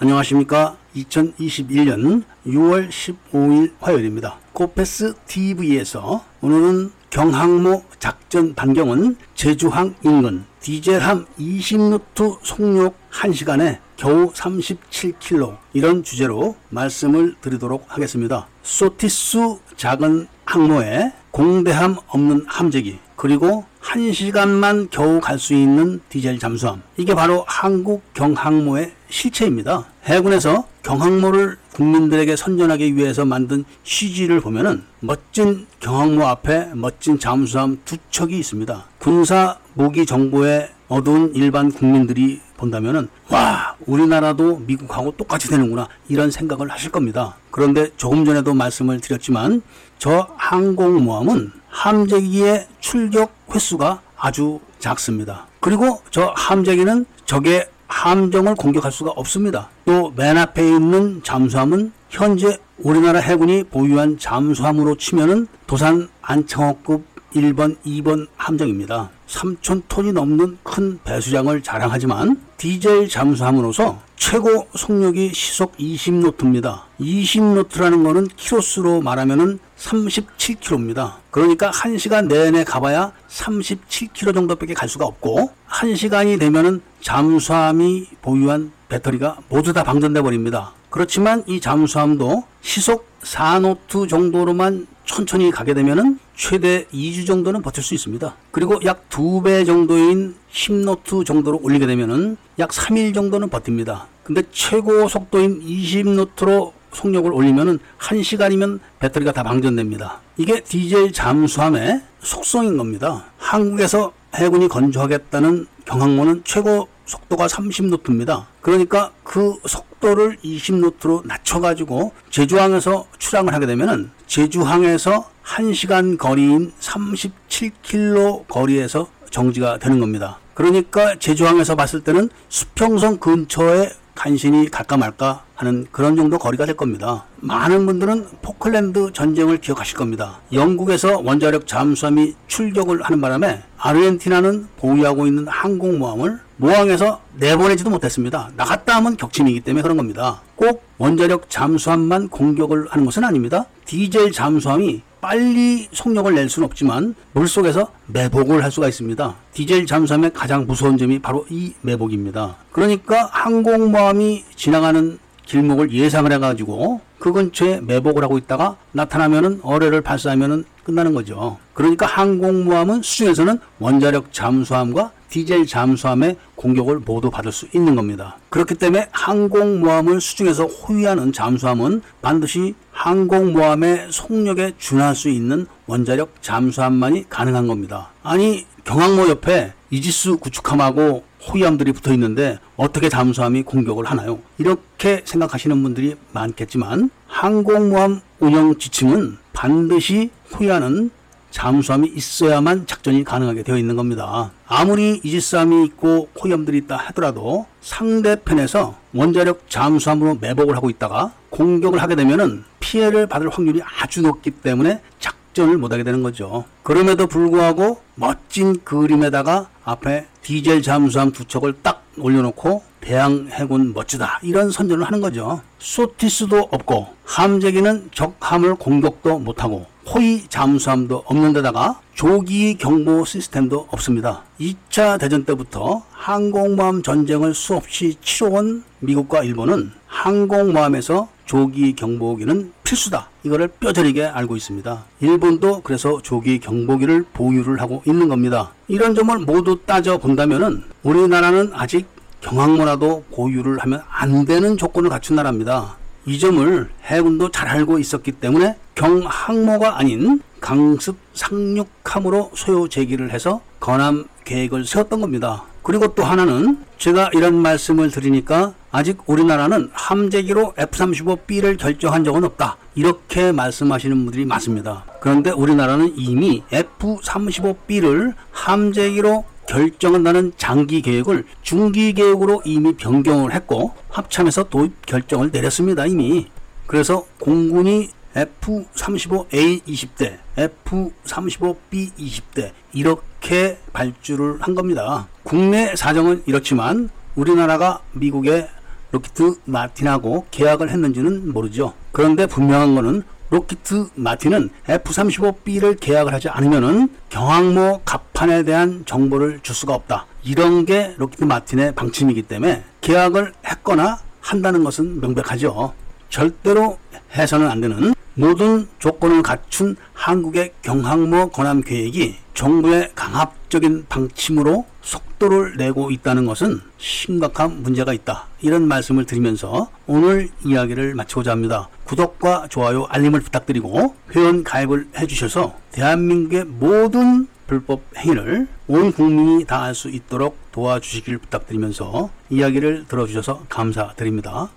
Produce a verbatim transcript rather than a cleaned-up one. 안녕하십니까. 이천이십일 년 유월 십오일 화요일입니다. 코페스 티비에서 오늘은 경항모 작전 반경은 제주항 인근 디젤함 이십 루트 속력 한 시간에 겨우 삼십칠 킬로미터, 이런 주제로 말씀을 드리도록 하겠습니다. 소티수 작은 항모에 공대함 없는 함재기, 그리고 한 시간만 겨우 갈 수 있는 디젤 잠수함, 이게 바로 한국 경항모의 실체입니다. 해군에서 경항모를 국민들에게 선전하기 위해서 만든 씨지를 보면은 멋진 경항모 앞에 멋진 잠수함 두 척이 있습니다. 군사 무기 정보에 어두운 일반 국민들이 본다면은 와, 우리나라도 미국하고 똑같이 되는구나, 이런 생각을 하실 겁니다. 그런데 조금 전에도 말씀을 드렸지만 저 항공모함은 함재기의 출격 횟수가 아주 작습니다. 그리고 저 함재기는 적의 함정을 공격할 수가 없습니다. 또 맨 앞에 있는 잠수함은 현재 우리나라 해군이 보유한 잠수함으로 치면은 도산 안창호급 일 번, 이 번 함정입니다. 삼천 톤이 넘는 큰 배수량을 자랑하지만 디젤 잠수함으로서 최고 속력이 시속 이십 노트입니다. 이십 노트라는 거는 키로수로 말하면은 삼십칠 킬로미터입니다. 그러니까 한 시간 내내 가봐야 삼십칠 킬로미터 정도밖에 갈 수가 없고, 한 시간이 되면은 잠수함이 보유한 배터리가 모두 다 방전돼 버립니다. 그렇지만 이 잠수함도 시속 사 노트 정도로만 천천히 가게 되면은 최대 이 주 정도는 버틸 수 있습니다. 그리고 약 두 배 정도인 십 노트 정도로 올리게 되면은 약 삼 일 정도는 버팁니다. 근데 최고 속도인 이십 노트로 속력을 올리면은 한 시간이면 배터리가 다 방전됩니다. 이게 디젤 잠수함의 속성인 겁니다. 한국에서 해군이 건조하겠다는 경항모는 최고 속도가 삼십 노트입니다. 그러니까 그 속도를 이십 노트로 낮춰가지고 제주항에서 출항을 하게 되면은 제주항에서 한 시간 거리인 삼십칠 킬로미터 거리에서 정지가 되는 겁니다. 그러니까 제주항에서 봤을 때는 수평선 근처에 간신히 갈까 말까 하는 그런 정도 거리가 될 겁니다. 많은 분들은 포클랜드 전쟁을 기억하실 겁니다. 영국에서 원자력 잠수함이 출격을 하는 바람에 아르헨티나는 보유하고 있는 항공모함을 모항에서 내보내지도 못했습니다. 나갔다 하면 격침이기 때문에 그런 겁니다. 꼭 원자력 잠수함만 공격을 하는 것은 아닙니다. 디젤 잠수함이 빨리 속력을 낼 수는 없지만 물속에서 매복을 할 수가 있습니다. 디젤 잠수함의 가장 무서운 점이 바로 이 매복입니다. 그러니까 항공모함이 지나가는 길목을 예상을 해가지고 그 근처에 매복을 하고 있다가 나타나면은 어뢰를 발사하면은 끝나는 거죠. 그러니까 항공모함은 수중에서는 원자력 잠수함과 디젤 잠수함의 공격을 모두 받을 수 있는 겁니다. 그렇기 때문에 항공모함을 수중에서 호위하는 잠수함은 반드시 항공모함의 속력에 준할 수 있는 원자력 잠수함만이 가능한 겁니다. 아니, 경항모 옆에 이지스 구축함하고 호위함들이 붙어 있는데 어떻게 잠수함이 공격을 하나요? 이렇게 생각하시는 분들이 많겠지만 항공모함 운영 지침은 반드시 호위하는 잠수함이 있어야만 작전이 가능하게 되어 있는 겁니다. 아무리 이지스함이 있고 호위함들이 있다 하더라도 상대편에서 원자력 잠수함으로 매복을 하고 있다가 공격을 하게 되면은 피해를 받을 확률이 아주 높기 때문에 작전을 못하게 되는 거죠. 그럼에도 불구하고 멋진 그림에다가 앞에 디젤 잠수함 두 척을 딱 올려놓고 대항 해군 멋지다, 이런 선전을 하는 거죠. 소티수도 없고 함재기는 적함을 공격도 못하고 호위 잠수함도 없는 데다가 조기 경보 시스템도 없습니다. 이 차 대전 때부터 항공모함 전쟁을 수없이 치러온 미국과 일본은 항공모함에서 조기 경보기는 필수다, 이거를 뼈저리게 알고 있습니다. 일본도 그래서 조기 경보기를 보유를 하고 있는 겁니다. 이런 점을 모두 따져본다면은 우리나라는 아직 경항모라도 보유를 하면 안 되는 조건을 갖춘 나라입니다. 이 점을 해군도 잘 알고 있었기 때문에 경항모가 아닌 강습 상륙함으로 소요 제기를 해서 건함 계획을 세웠던 겁니다. 그리고 또 하나는 제가 이런 말씀을 드리니까 아직 우리나라는 함재기로 에프 삼십오 비를 결정한 적은 없다, 이렇게 말씀하시는 분들이 많습니다. 그런데 우리나라는 이미 에프 삼십오 비를 함재기로 결정한다는 장기 계획을 중기 계획으로 이미 변경을 했고 합참에서 도입 결정을 내렸습니다. 이미. 그래서 공군이 에프 삼십오 에이 이십 대, 에프 삼십오 비 이십 대 이렇게 발주를 한 겁니다. 국내 사정은 이렇지만 우리나라가 미국의 로키트 마틴하고 계약을 했는지는 모르죠. 그런데 분명한 거는 로키트 마틴은 에프 삼십오 비를 계약을 하지 않으면은 경항모 갑판에 대한 정보를 줄 수가 없다. 이런 게 로키트 마틴의 방침이기 때문에 계약을 했거나 한다는 것은 명백하죠. 절대로 해서는 안 되는 모든 조건을 갖춘 한국의 경항모 건함 계획이 정부의 강압적인 방침으로 속도를 내고 있다는 것은 심각한 문제가 있다. 이런 말씀을 드리면서 오늘 이야기를 마치고자 합니다. 구독과 좋아요, 알림을 부탁드리고 회원 가입을 해주셔서 대한민국의 모든 불법 행위를 온 국민이 다 알 수 있도록 도와주시길 부탁드리면서 이야기를 들어주셔서 감사드립니다.